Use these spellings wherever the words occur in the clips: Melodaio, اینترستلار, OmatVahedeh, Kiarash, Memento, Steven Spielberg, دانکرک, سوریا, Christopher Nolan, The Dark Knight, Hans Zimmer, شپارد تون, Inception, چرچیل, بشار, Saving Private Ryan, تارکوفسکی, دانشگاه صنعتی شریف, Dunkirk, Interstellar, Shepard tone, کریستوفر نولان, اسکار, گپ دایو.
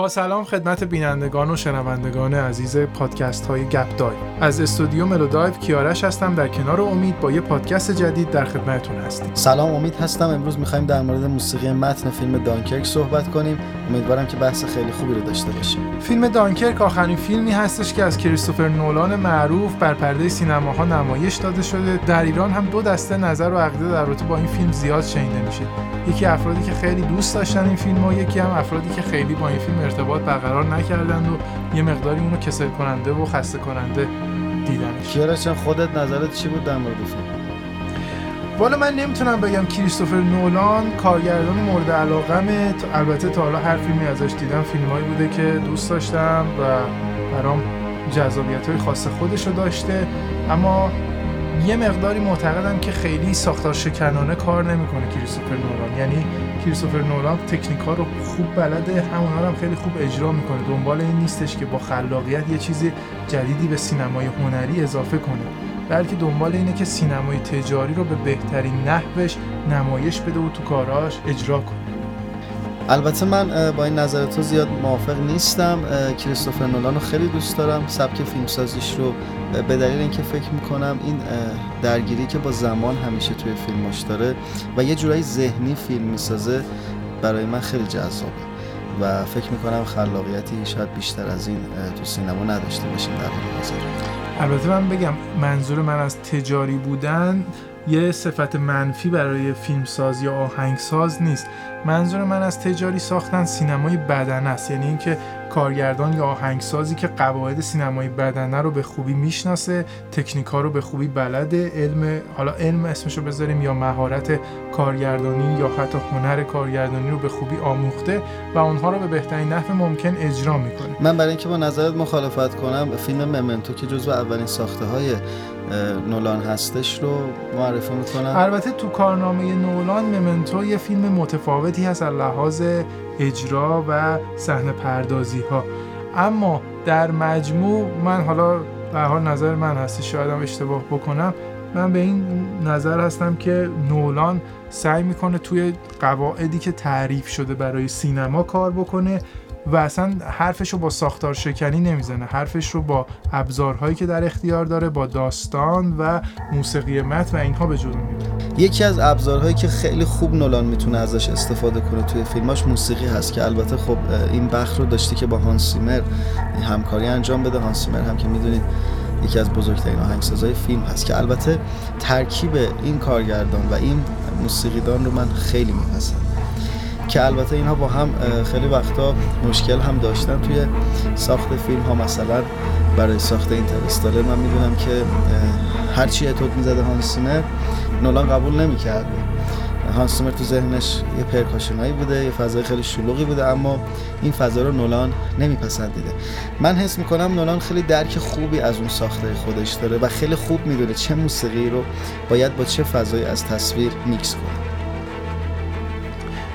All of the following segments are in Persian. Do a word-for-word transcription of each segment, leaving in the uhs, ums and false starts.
با سلام خدمت بینندگان و شنوندگان عزیز پادکست های گپ دایو. از استودیو ملودایو کیارش هستم، در کنار امید با یه پادکست جدید در خدمتتون هستیم. سلام، امید هستم. امروز می‌خوایم در مورد موسیقی متن فیلم دانکرک صحبت کنیم. امیدوارم که بحث خیلی خوبی رو داشته باشیم. فیلم دانکرک آخرین فیلمی هستش که از کریستوفر نولان معروف بر پرده سینماها نمایش داده شده. در ایران هم دو دسته نظر و عقیده در رابطه با این فیلم زیاد شنیده میشه. یکی افرادی که خیلی دوست داشتن این فیلمو، یکی هم افرادی که خیلی با این فیلم ارتباط برقرار نکردند و یه مقداری اونو کسل کننده و خسته کننده دیدن. کیارش جان، خودت نظرت چی بود در مورد فیلم؟ والا من نمیتونم بگم. کریستوفر نولان کارگردان مورد علاقمه. البته تا حالا هر فیلمی ازش دیدم فیلمایی بوده که دوست داشتم و برام جذابیت‌های خاص خودش رو داشته، اما یه مقداری معتقدم که خیلی ساختار شکنانه کار نمیکنه کریستوفر نولان. یعنی کریستوفر نولان تکنیک‌ها رو خوب بلده، همون‌ها رو هم خیلی خوب اجرا میکنه. دنبال این نیستش که با خلاقیت یه چیز جدیدی به سینمای هنری اضافه کنه، بلکه دنبال اینه که سینمای تجاری رو به بهترین نحوش نمایش بده و تو کاراش اجرا کنه. البته من با این نظر تو زیاد موافق نیستم. کریستوفر نولان رو خیلی دوست دارم، سبک فیلمسازیش رو، به دلیل اینکه فکر میکنم این درگیری که با زمان همیشه توی فیلماش داره و یه جورایی ذهنی فیلم میسازه برای من خیلی جذابه و فکر میکنم خلاقیتی شاید بیشتر از این تو سینما نداشته باشیم در حال حاضر. البته من بگم منظور من از تجاری بودن یه صفت منفی برای فیلمساز یا آهنگساز نیست. منظور من از تجاری ساختن سینمای بدنه است. یعنی اینکه کارگردان یا آهنگسازی که قواعد سینمای بدنه رو به خوبی میشناسه، تکنیک‌ها رو به خوبی بلده، علم، حالا علم اسمشو بذاریم یا مهارت کارگردانی یا حتی هنر کارگردانی رو به خوبی آموخته و اونها رو به بهترین نحو ممکن اجرا میکنه. من برای اینکه با نظرت مخالفت کنم، فیلم ممنتو که جزو اولین ساخته‌های نولان هستش رو معرفی میکنم. البته تو کارنامه نولان ممنتو یه فیلم متفاوتی هست از لحاظ اجرا و صحنه پردازی ها، اما در مجموع من، حالا به هر حال نظر من هست، شاید هم اشتباه بکنم، من به این نظر هستم که نولان سعی میکنه توی قواعدی که تعریف شده برای سینما کار بکنه و اصلا حرفش رو با ساختار شکنی نمیزنه. حرفش رو با ابزارهایی که در اختیار داره، با داستان و موسیقی متن و اینها به جور میاره. یکی از ابزارهایی که خیلی خوب نولان میتونه ازش استفاده کنه توی فیلماش موسیقی هست که البته خب این بخت رو داشته که با هانس زیمر همکاری انجام بده. هانس زیمر هم که میدونید یکی از بزرگترین آهنگسازهای فیلم هست که البته ترکیب این کارگردان و این موسیقیدان رو من خیلی میپسندم، که البته اینها با هم خیلی وقتا مشکل هم داشتن توی ساخت فیلم ها. مثلا برای ساخت اینترستلر من میدونم که هرچی اتود میزده هانس زیمر، نولان قبول نمیکرد. هانس زیمر تو ذهنش یه پرکاشنایی بوده، یه فضای خیلی شلوغی بوده، اما این فضا رو نولان نمیپسندیده. من حس میکنم نولان خیلی درک خوبی از اون ساخته خودش داره و خیلی خوب میدونه چه موسیقی رو باید با چه فضایی از تصویر میکس کنه.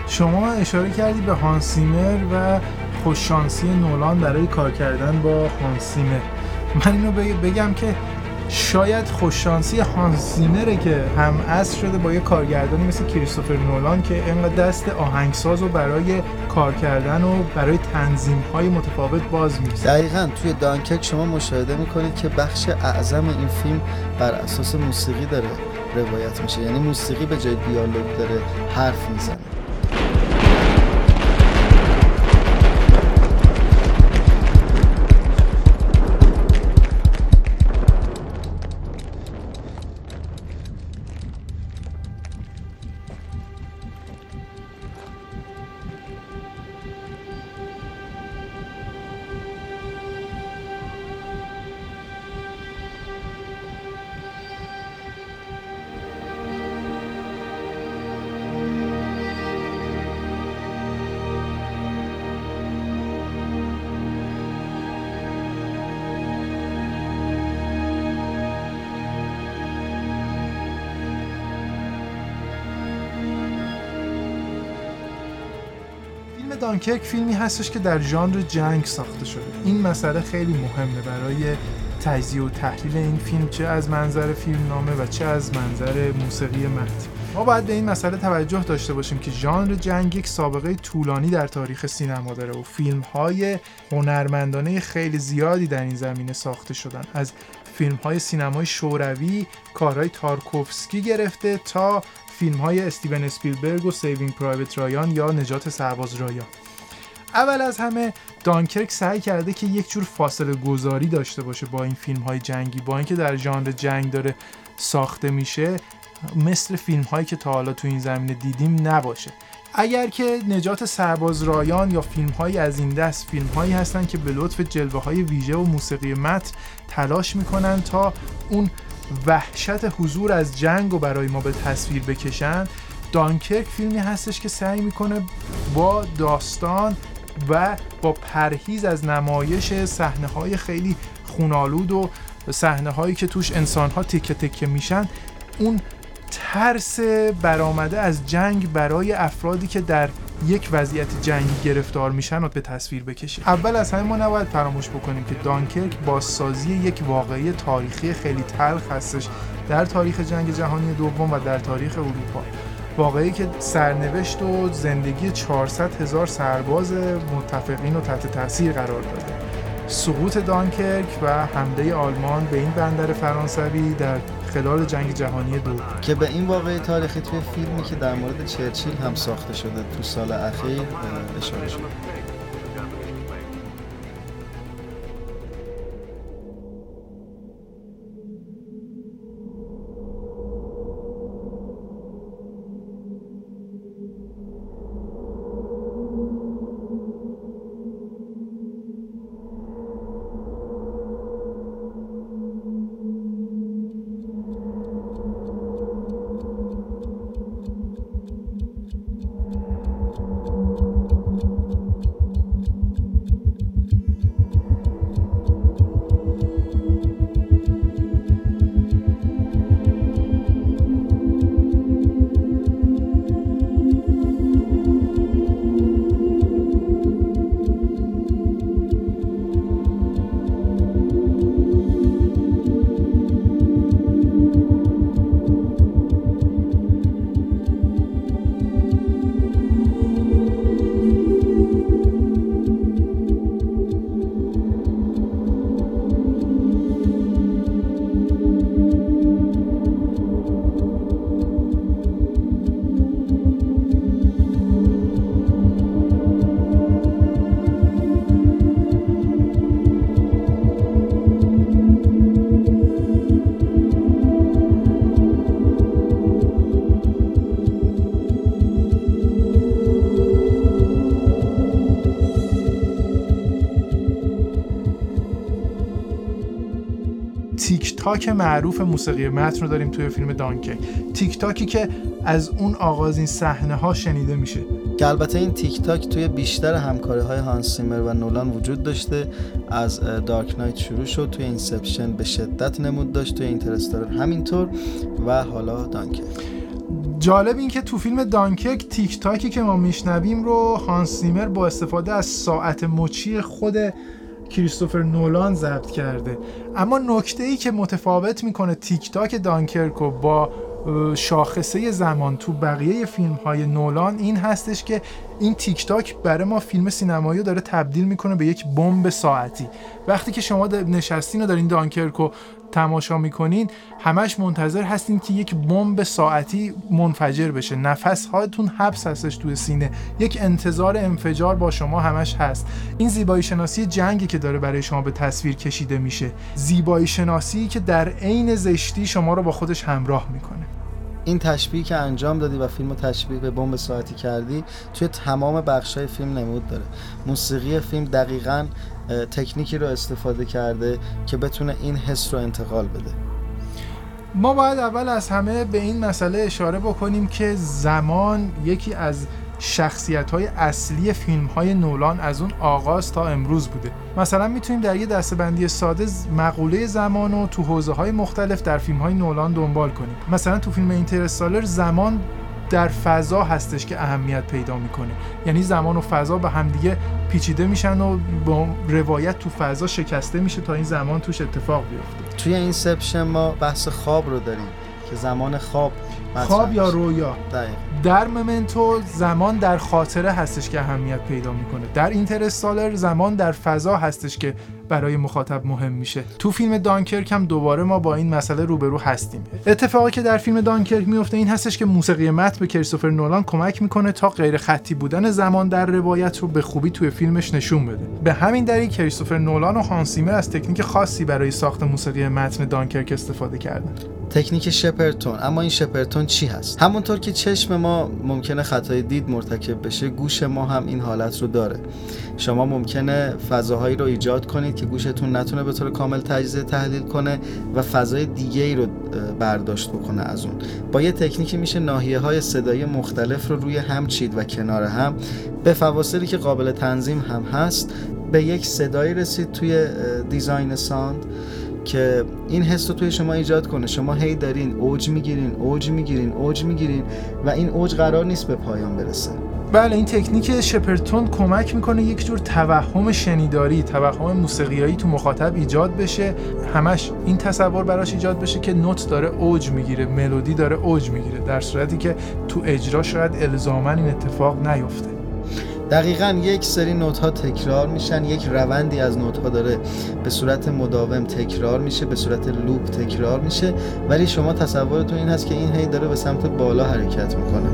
شما اشاره کردی به هانس زیمر و خوششانسی نولان برای کار کردن با هانس زیمر. من اینو بگم که شاید خوششانسی هانس زیمره که هم اصل شده با یه کارگردانی مثل کریستوفر نولان که اینقدر دست آهنگساز رو برای کار کردن و برای تنظیم‌های متفاوت باز می‌سازه. دقیقاً توی دانکرک شما مشاهده می‌کنید که بخش اعظم این فیلم بر اساس موسیقی داره روایت میشه. یعنی موسیقی به جای دیالوگ داره حرف میزنه. دانکرک فیلمی هستش که در ژانر جنگ ساخته شده. این مسئله خیلی مهمه برای تجزیه و تحلیل این فیلم، چه از منظر فیلمنامه و چه از منظر موسیقی متن. ما باید به این مسئله توجه داشته باشیم که ژانر جنگ یک سابقه طولانی در تاریخ سینما داره و فیلم‌های هنرمندانه خیلی زیادی در این زمینه ساخته شدن، از فیلم‌های سینمای شوروی، کارهای تارکوفسکی گرفته تا فیلم‌های استیون اسپیلبرگ و سیوینگ پرایوت رایان یا نجات سرباز رایان. اول از همه دانکرک سعی کرده که یک جور فاصله گذاری داشته باشه با این فیلم‌های جنگی، با اینکه در ژانر جنگ داره ساخته میشه مثل فیلم‌هایی که تا حالا تو این زمینه دیدیم نباشه. اگر که نجات سرباز رایان یا فیلم‌های از این دست فیلم‌هایی هستن که به لطف جلوه‌های ویژه و موسیقی متن تلاش می‌کنن تا اون وحشت حضور از جنگ رو برای ما به تصویر بکشن، دانکرک فیلمی هستش که سعی می‌کنه با داستان و با پرهیز از نمایش صحنه‌های خیلی خونالود و صحنه‌هایی که توش انسان‌ها تیکه تیکه میشن، اون ترس برآمده از جنگ برای افرادی که در یک وضعیت جنگی گرفتار میشن و به تصویر بکشه. اول از همه ما نباید فراموش بکنیم که دانکرک بازسازی یک واقعه تاریخی خیلی تلخ هستش در تاریخ جنگ جهانی دوم و در تاریخ اروپا، واقعی که سرنوشت و زندگی چهارصد هزار سرباز متفقین رو تحت تاثیر قرار داده. سقوط دانکرک و حمله آلمان به این بندر فرانسوی در خلال جنگ جهانی دوم که به این واقعه تاریخی توی فیلمی که در مورد چرچیل هم ساخته شده تو سال اخیر اشاره شده. تاک معروف موسیقی متن رو داریم توی فیلم دانکرک، تیک تاکی که از اون آغازین صحنه ها شنیده میشه که البته این تیک تاک توی بیشتر همکاری های هانس زیمر و نولان وجود داشته. از دارک نایت شروع شد، توی اینسپشن به شدت نمود داشت، توی اینترستلار همینطور و حالا دانکرک. جالب این که تو فیلم دانکرک تیک تاکی که ما میشنویم رو هانس زیمر با استفاده از ساعت مچی خود کریستوفر نولان ضبط کرده. اما نکته‌ای که متفاوت میکنه تیک تاک دانکرکو با شاخصه زمان تو بقیه فیلم‌های نولان این هستش که این تیک تاک برای ما فیلم سینمایی داره تبدیل میکنه به یک بمب ساعتی. وقتی که شما نشستین و دارین دانکرکو تماشا میکنین همش منتظر هستین که یک بمب ساعتی منفجر بشه، نفس هاتون حبس هستش توی سینه، یک انتظار انفجار با شما همش هست. این زیبایی شناسی جنگی که داره برای شما به تصویر کشیده میشه، زیبایی شناسی که در عین زشتی شما رو با خودش همراه میکنه. این تشبیه که انجام دادی و فیلمو تشبیه به بمب ساعتی کردی توی تمام بخش‌های فیلم نمود داره. موسیقی فیلم دقیقاً تکنیکی رو استفاده کرده که بتونه این حس رو انتقال بده. ما باید اول از همه به این مسئله اشاره بکنیم که زمان یکی از شخصیت‌های اصلی فیلم‌های نولان از اون آغاز تا امروز بوده. مثلا میتونیم در یه دسته‌بندی ساده مقوله زمان رو تو حوزه‌های مختلف در فیلم‌های نولان دنبال کنیم. مثلا تو فیلم اینترستلار زمان در فضا هستش که اهمیت پیدا میکنه، یعنی زمان و فضا به همدیگه پیچیده میشن و با روایت تو فضا شکسته میشه تا این زمان توش اتفاق بیفته. توی اینسپشن ما بحث خواب رو داریم که زمان خواب خواب یا رویا. دقیقا. در ممنتو زمان در خاطره هستش که اهمیت پیدا میکنه. در اینترستالر زمان در فضا هستش که برای مخاطب مهم میشه. تو فیلم دانکرک هم دوباره ما با این مسئله روبرو هستیم. اتفاقی که در فیلم دانکرک میفته این هستش که موسیقی متن به کریستوفر نولان کمک میکنه تا غیر خطی بودن زمان در روایت رو به خوبی توی فیلمش نشون بده. به همین دلیل کریستوفر نولان و هانس زیمر از تکنیک خاصی برای ساخت موسیقی متن دانکرک استفاده کردن. تکنیک شپارد تون. اما این شپارد تون چی هست؟ همونطور که چشم ما ممکنه خطای دید مرتکب بشه، گوش ما هم این حالت رو داره. شما ممکنه فضاهایی رو ایجاد کنید که گوشتون نتونه به طور کامل تجزیه تحلیل کنه و فضای دیگه‌ای رو برداشت بکنه از اون. با یه تکنیکی میشه ناحیه‌های صدایی مختلف رو روی هم چید و کنار هم به فواصلی که قابل تنظیم هم هست به یک صدایی رسید توی دیزاین ساند که این حس رو توی شما ایجاد کنه. شما هی دارین اوج میگیرین اوج میگیرین اوج میگیرین و این اوج قرار نیست به پایان برسه. بله، این تکنیک شپارد تون کمک میکنه یک جور توهم شنیداری، توهم موسیقیایی تو مخاطب ایجاد بشه. همش این تصور براش ایجاد بشه که نوت داره اوج میگیره، ملودی داره اوج میگیره، در صورتی که تو اجرا شاید الزاماً این اتفاق نیفته. دقیقاً یک سری نوت‌ها تکرار میشن، یک روندی از نوت‌ها داره به صورت مداوم تکرار میشه، به صورت لوپ تکرار میشه، ولی شما تصورتون این هست که این هی داره به سمت بالا حرکت میکنه.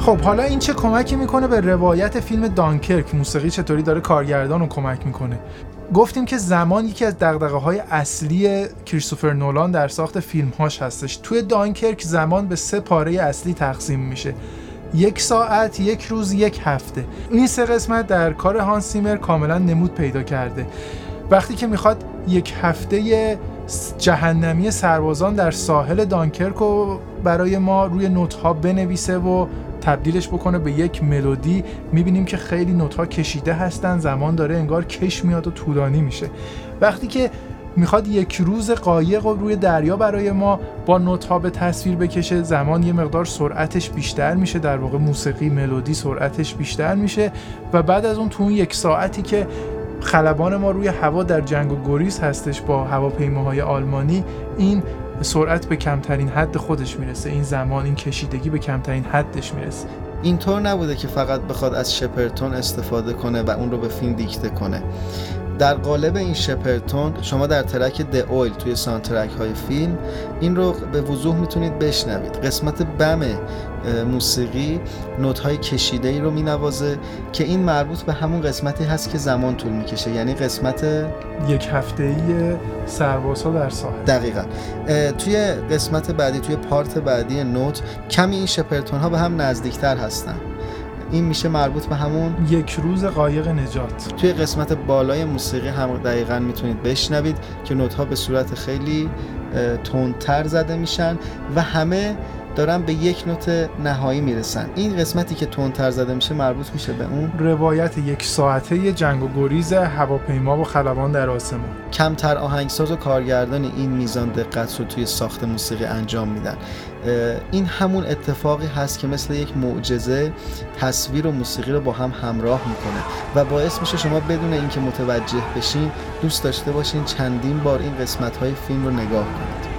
خب حالا این چه کمکی میکنه به روایت فیلم دانکرک؟ موسیقی چطوری داره کارگردان رو کمک میکنه؟ گفتیم که زمان یکی از دغدغه‌های اصلی کریستوفر نولان در ساخت فیلم‌هاش هستش. توی دانکرک زمان به سه پاره اصلی تقسیم میشه: یک ساعت، یک روز، یک هفته. این سه قسمت در کار هانس زیمر کاملا نمود پیدا کرده. وقتی که میخواد یک هفته جهنمی سربازان در ساحل دانکرک رو برای ما روی نوت‌ها بنویسه و تبدیلش بکنه به یک ملودی، میبینیم که خیلی نوت‌ها کشیده هستن، زمان داره انگار کش میاد و طولانی میشه. وقتی که میخواد یک روز قایق رو روی دریا برای ما با نوت‌ها به تصویر بکشه، زمان یه مقدار سرعتش بیشتر میشه، در واقع موسیقی ملودی سرعتش بیشتر میشه و بعد از اون تو اون یک ساعتی که خلبان ما روی هوا در جنگ و گریز هستش با هواپیماهای آلمانی، این سرعت به کمترین حد خودش میرسه، این زمان، این کشیدگی به کمترین حدش میرسه. اینطور نبوده که فقط بخواد از شپارد تون استفاده کنه و اون رو به فیلم دیکته کنه. در قالب این شپارد تون شما در ترک د اویل توی ساندترک های فیلم این رو به وضوح میتونید بشنوید. قسمت بم موسیقی نوت های کشیده ای رو مینوازه که این مربوط به همون قسمتی هست که زمان طول میکشه، یعنی قسمت یک هفته ای سربازها در ساحل. دقیقاً توی قسمت بعدی، توی پارت بعدی نوت کمی این شپارد تون ها به هم نزدیکتر هستن. این میشه مربوط به همون یک روز قایق نجات. توی قسمت بالای موسیقی هم دقیقاً میتونید بشنوید که نوت‌ها به صورت خیلی تندتر زده میشن و همه دارن به یک نوت نهایی میرسن. این قسمتی که تندتر زده میشه مربوط میشه به اون روایت یک ساعته جنگ و گریز هواپیما و خلبان در آسمان. کمتر آهنگساز و کارگردان این میزان دقت رو توی ساخت موسیقی انجام میدن. این همون اتفاقی هست که مثل یک معجزه تصویر و موسیقی رو با هم همراه میکنه و باعث میشه شما بدون اینکه متوجه بشین دوست داشته باشین چندین بار این قسمت‌های فیلم رو نگاه کنید.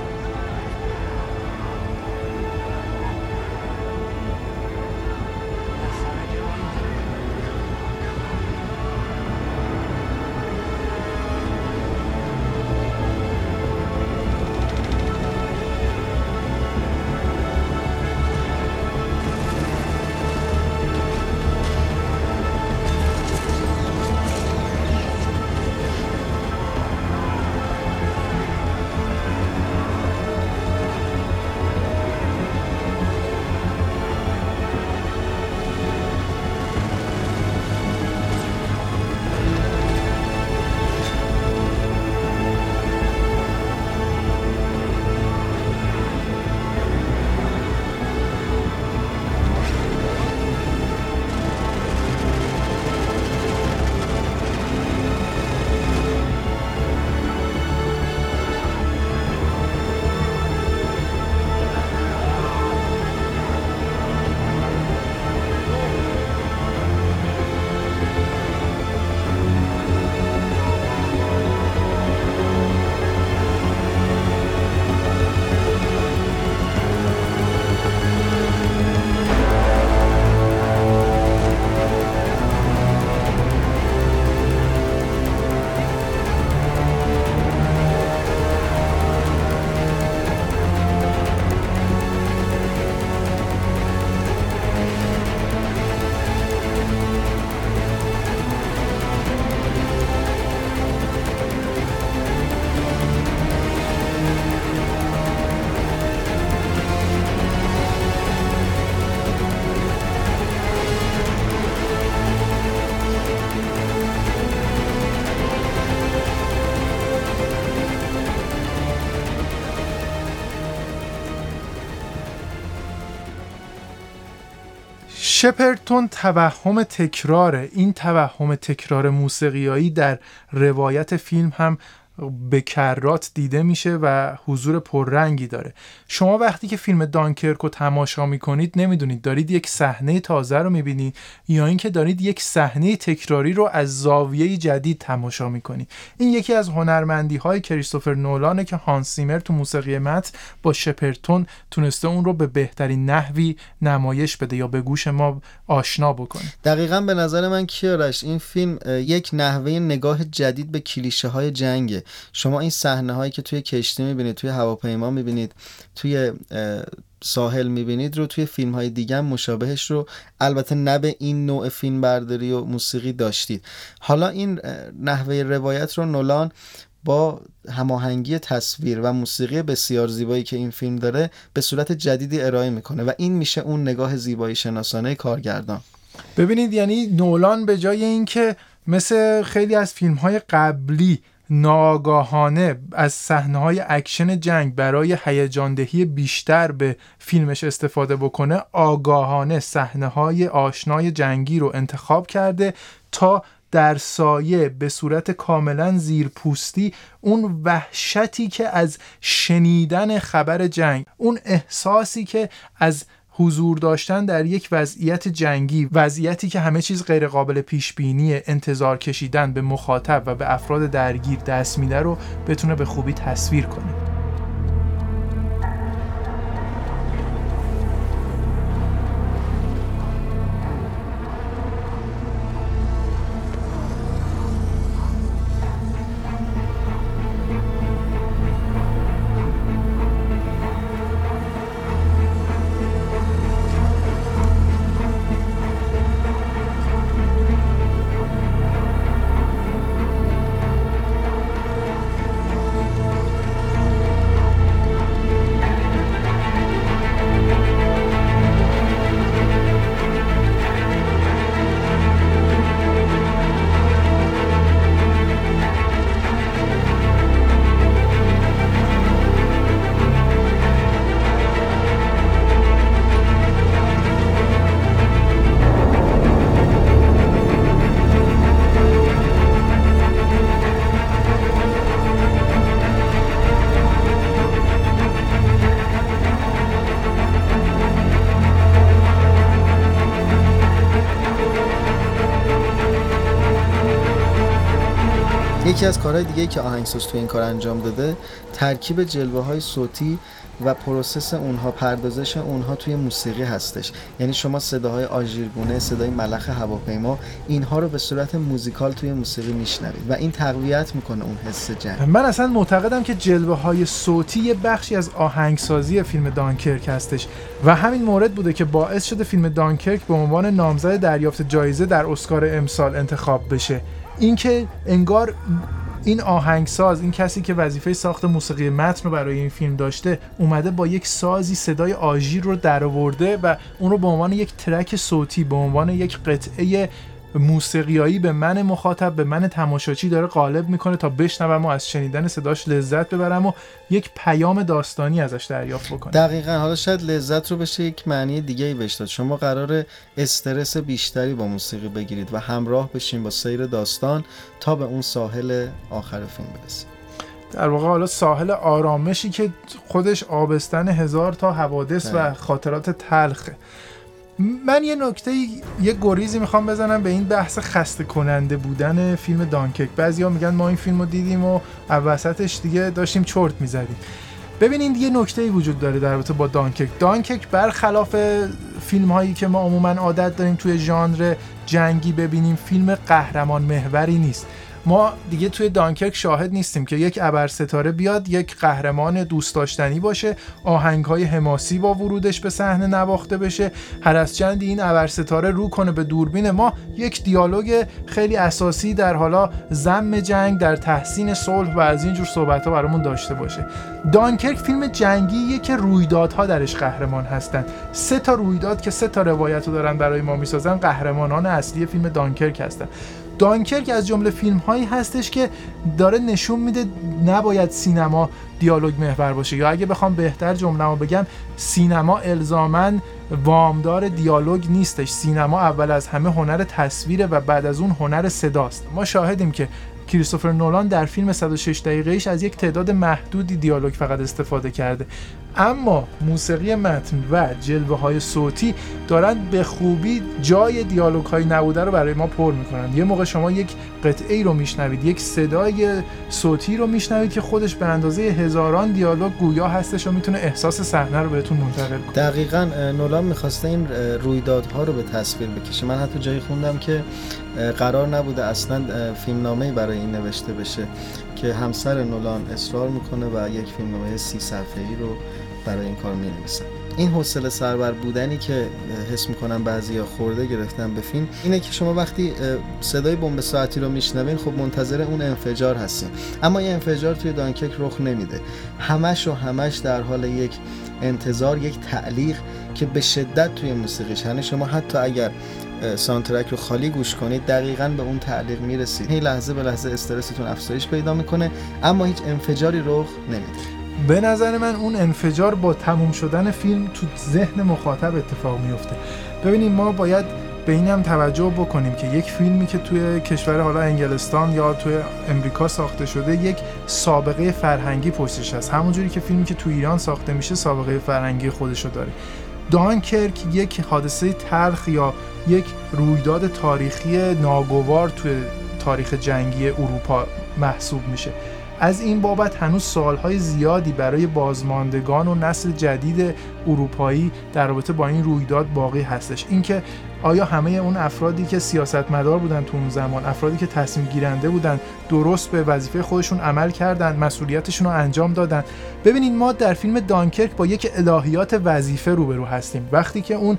شپرد تون توهم تکراره. این توهم تکرار موسیقیایی در روایت فیلم هم به کرات دیده میشه و حضور پررنگی داره. شما وقتی که فیلم دانکرک رو تماشا میکنید نمیدونید دارید یک صحنه تازه رو میبینید یا اینکه دارید یک صحنه تکراری رو از زاویه جدید تماشا میکنید. این یکی از هنرمندی های کریستوفر نولانه که هانس زیمر تو موسیقی متن با شپرد تون تونسته اون رو به بهترین نحوی نمایش بده یا به گوش ما آشنا بکنه. دقیقاً به نظر من کیارش این فیلم یک نحوه نگاه جدید به کلیشه های جنگه. شما این صحنه هایی که توی کشتی میبینید، توی هواپیما میبینید، توی ساحل میبینید رو توی فیلم های دیگه مشابهش رو البته نه به این نوع فیلم برداری و موسیقی داشتید. حالا این نحوه روایت رو نولان با هماهنگی تصویر و موسیقی بسیار زیبایی که این فیلم داره به صورت جدیدی ارائه میکنه و این میشه اون نگاه زیبایی شناسانه کارگردان. ببینید یعنی نولان به جای اینکه مثل خیلی از فیلم های قبلی ناگاهانه از صحنه‌های اکشن جنگ برای هیجاندهی بیشتر به فیلمش استفاده بکنه، آگاهانه صحنه‌های آشنای جنگی رو انتخاب کرده تا در سایه به صورت کاملا زیرپوستی اون وحشتی که از شنیدن خبر جنگ، اون احساسی که از حضور داشتن در یک وضعیت جنگی، وضعیتی که همه چیز غیر قابل پیش بینیه، انتظار کشیدن به مخاطب و به افراد درگیر دست میده رو بتونه به خوبی تصویر کنه. یکی از کارهای دیگه که آهنگساز تو این کار انجام داده ترکیب جلوه‌های صوتی و پروسس اونها، پردازش اونها توی موسیقی هستش. یعنی شما صداهای آژیرگونه، صدای ملخ هواپیما، اینها رو به صورت موزیکال توی موسیقی میشنوید و این تقویت میکنه اون حس جنگ. من اصلا معتقدم که جلوه‌های صوتی یه بخشی از آهنگسازی فیلم دانکرک هستش و همین مورد بوده که باعث شده فیلم دانکرک به عنوان نامزد دریافت جایزه در اسکار امسال انتخاب بشه. اینکه انگار این آهنگساز، این کسی که وظیفه ساخت موسیقی متن رو برای این فیلم داشته، اومده با یک سازی صدای آژیر رو درآورده و اون رو به عنوان یک ترک صوتی، به عنوان یک قطعه موسیقیایی به من مخاطب، به من تماشاچی داره غالب میکنه تا بشنوم و از شنیدن صداش لذت ببرم و یک پیام داستانی ازش دریافت بکنم. دقیقاً. حالا شاید لذت رو بشه یک معنی دیگه‌ای بهش داد. شما قراره استرس بیشتری با موسیقی بگیرید و همراه بشین با سیر داستان تا به اون ساحل آخر فیلم برسید. در واقع حالا ساحل آرامشی که خودش آبستن هزار تا حوادث نه. و خاطرات تلخه. من یه نکته، یه گریزی میخوام بزنم به این بحث خسته کننده بودن فیلم دانکرک. بعضیا میگن ما این فیلم رو دیدیم و وسطش دیگه داشتیم چرت میزدیم. ببینید یه نکته‌ای وجود داره در رابطه با دانکرک. دانکرک برخلاف فیلم هایی که ما عموما عادت داریم توی ژانر جنگی ببینیم، فیلم قهرمان محوری نیست. ما دیگه توی دانکرک شاهد نیستیم که یک ابرستاره بیاد یک قهرمان دوست داشتنی باشه، آهنگ‌های حماسی با ورودش به صحنه نواخته بشه، هر از چندی این ابرستاره رو کنه به دوربین ما یک دیالوگ خیلی اساسی در حالا ذم جنگ، در تحسین صلح و از این جور صحبت‌ها برامون داشته باشه. دانکرک فیلم جنگیه که رویدادها درش قهرمان هستن. سه تا رویداد که سه تا روایت رو دارن برای ما می‌سازن قهرمانان اصلی فیلم دانکرک هستن. دانکرک از جمله فیلم‌هایی هستش که داره نشون میده نباید سینما دیالوگ محور باشه، یا اگه بخوام بهتر جمله‌مو بگم سینما الزاماً وامدار دیالوگ نیستش. سینما اول از همه هنر تصویره و بعد از اون هنر صداست. ما شاهدیم که کریستوفر نولان در فیلم صد و شش دقیقه‌ایش از یک تعداد محدودی دیالوگ فقط استفاده کرده، اما موسیقی متن و جلوه‌های صوتی دارن به خوبی جای دیالوگ‌های نبوده رو برای ما پر می‌کنن. یه موقع شما یک قطعه‌ای رو می‌شنوید، یک صدای صوتی رو می‌شنوید که خودش به اندازه هزاران دیالوگ گویا هستش و می‌تونه احساس صحنه رو بهتون منتقل کنه. دقیقاً نولان می‌خواسته این رویدادها رو به تصویر بکشه. من حتی جایی خوندم که قرار نبوده اصلاً فیلمنامه‌ای برای این نوشته بشه که همسر نولان اصرار می‌کنه و یک فیلمنامه سی صفحه‌ای رو برای این کار می‌نویسن. این حوصله سربر بودنی که حس می‌کنم بعضیا خورده گرفتن به فیلم اینه که شما وقتی صدای بمب ساعتی رو می‌شنوین خب منتظر اون انفجار هستین، اما این انفجار توی دانکرک رخ نمیده. همش و همش در حال یک انتظار، یک تعلیق که به شدت توی موسیقیش، یعنی شما حتی اگر ساندترک رو خالی گوش کنید دقیقاً به اون تعلیق میرسید. هی لحظه به لحظه استرستون افزایش پیدا می‌کنه اما هیچ انفجاری رخ نمیده. به نظر من اون انفجار با تموم شدن فیلم تو ذهن مخاطب اتفاق میفته. ببینید ما باید به اینم توجه بکنیم که یک فیلمی که توی کشور حالا انگلستان یا توی امریکا ساخته شده یک سابقه فرهنگی پشتش هست، همونجوری که فیلمی که تو ایران ساخته میشه سابقه فرهنگی خودشو داره. دانکرک یک حادثه تلخ یا یک رویداد تاریخی ناگوار توی تاریخ جنگی اروپا محسوب میشه. از این بابت هنوز سالهای زیادی برای بازماندگان و نسل جدید اروپایی در رابطه با این رویداد باقی هستش. اینکه آیا همه اون افرادی که سیاستمدار بودن تو اون زمان، افرادی که تصمیم گیرنده بودن، درست به وظیفه خودشون عمل کردن، مسئولیتشون رو انجام دادن؟ ببینید ما در فیلم دانکرک با یک الهیات وظیفه روبرو هستیم. وقتی که اون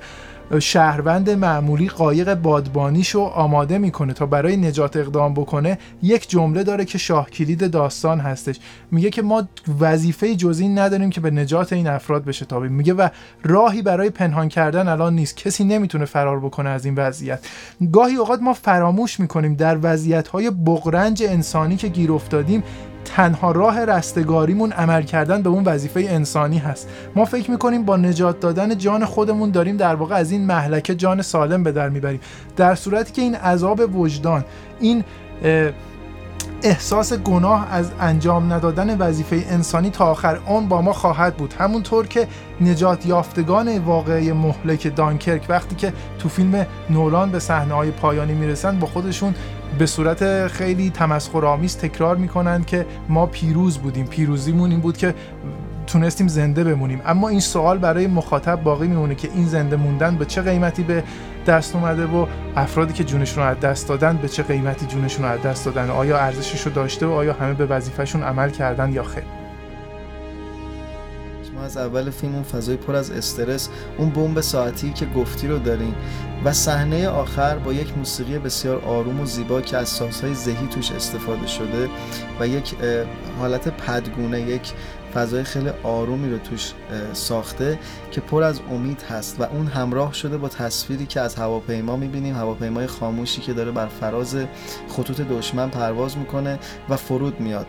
شهروند معمولی قایق بادبانیشو آماده میکنه تا برای نجات اقدام بکنه، یک جمله داره که شاه کلید داستان هستش. میگه که ما وظیفه جز این نداریم که به نجات این افراد بشتابیم. میگه و راهی برای پنهان کردن الان نیست، کسی نمیتونه فرار بکنه از این وضعیت. گاهی اوقات ما فراموش میکنیم در وضعیت‌های بغرنج انسانی که گیر افتادیم تنها راه رستگاریمون عمل کردن به اون وظیفه انسانی هست. ما فکر میکنیم با نجات دادن جان خودمون داریم در واقع از این مهلکه جان سالم به در میبریم، در صورتی که این عذاب وجدان، این احساس گناه از انجام ندادن وظیفه انسانی تا آخر عمر با ما خواهد بود. همونطور که نجات یافتگان واقعی مهلک دانکرک وقتی که تو فیلم نولان به صحنه‌های پایانی میرسن با خودشون به صورت خیلی تمسخرآمیز تکرار میکنند که ما پیروز بودیم، پیروزیمون این بود که تونستیم زنده بمونیم. اما این سوال برای مخاطب باقی میمونه که این زنده موندن به چه قیمتی به دست اومده و افرادی که جونشون رو از دست دادن به چه قیمتی جونشون رو از دست دادن، آیا ارزشش رو داشته و آیا همه به وظیفه‌شون عمل کردن یا خیر؟ از اول فیلم اون فضای پر از استرس، اون بمب ساعتی که گفتی رو داریم و صحنه آخر با یک موسیقی بسیار آروم و زیبا که از سازهای ذهی توش استفاده شده و یک حالت پدگونه، یک فضای خیلی آرومی رو توش ساخته که پر از امید هست و اون همراه شده با تصویری که از هواپیما می‌بینیم، هواپیمای خاموشی که داره بر فراز خطوط دشمن پرواز میکنه و فرود میاد.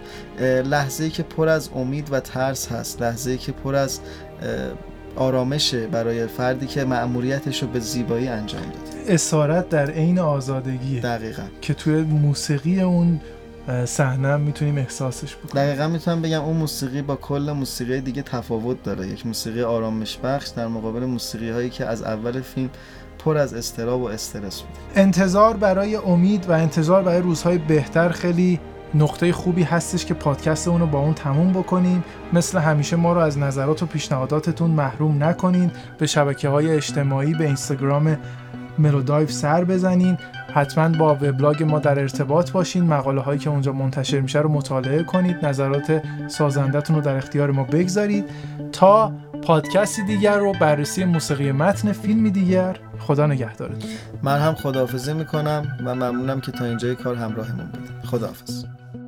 لحظه‌ای که پر از امید و ترس هست، لحظه‌ای که پر از آرامشه برای فردی که مأموریتش رو به زیبایی انجام داده. اسارت در عین آزادگی. دقیقاً. که توی موسیقی اون صحنه میتونیم احساسش بکنیم. دقیقاً میتونم بگم اون موسیقی با کل موسیقی دیگه تفاوت داره. یک موسیقی آرامش بخش در مقابل موسیقی هایی که از اول فیلم پر از اضطراب و استرس بود. انتظار برای امید و انتظار برای روزهای بهتر خیلی نقطه خوبی هستش که پادکست اونو با اون تموم بکنیم. مثل همیشه ما رو از نظرات و پیشنهاداتتون محروم نکنین. به شبکه‌های اجتماعی، به اینستاگرام ملودایو سر بزنین، حتما با وبلاگ ما در ارتباط باشین، مقاله هایی که اونجا منتشر میشه رو مطالعه کنید، نظرات سازندتون رو در اختیار ما بگذارید. تا پادکستی دیگر رو بررسی موسیقی متن فیلمی دیگر، خدا نگهدارتون. من هم خداحافظی میکنم و ممنونم که تا اینجای کار همراهمون بودید. خداحافظ.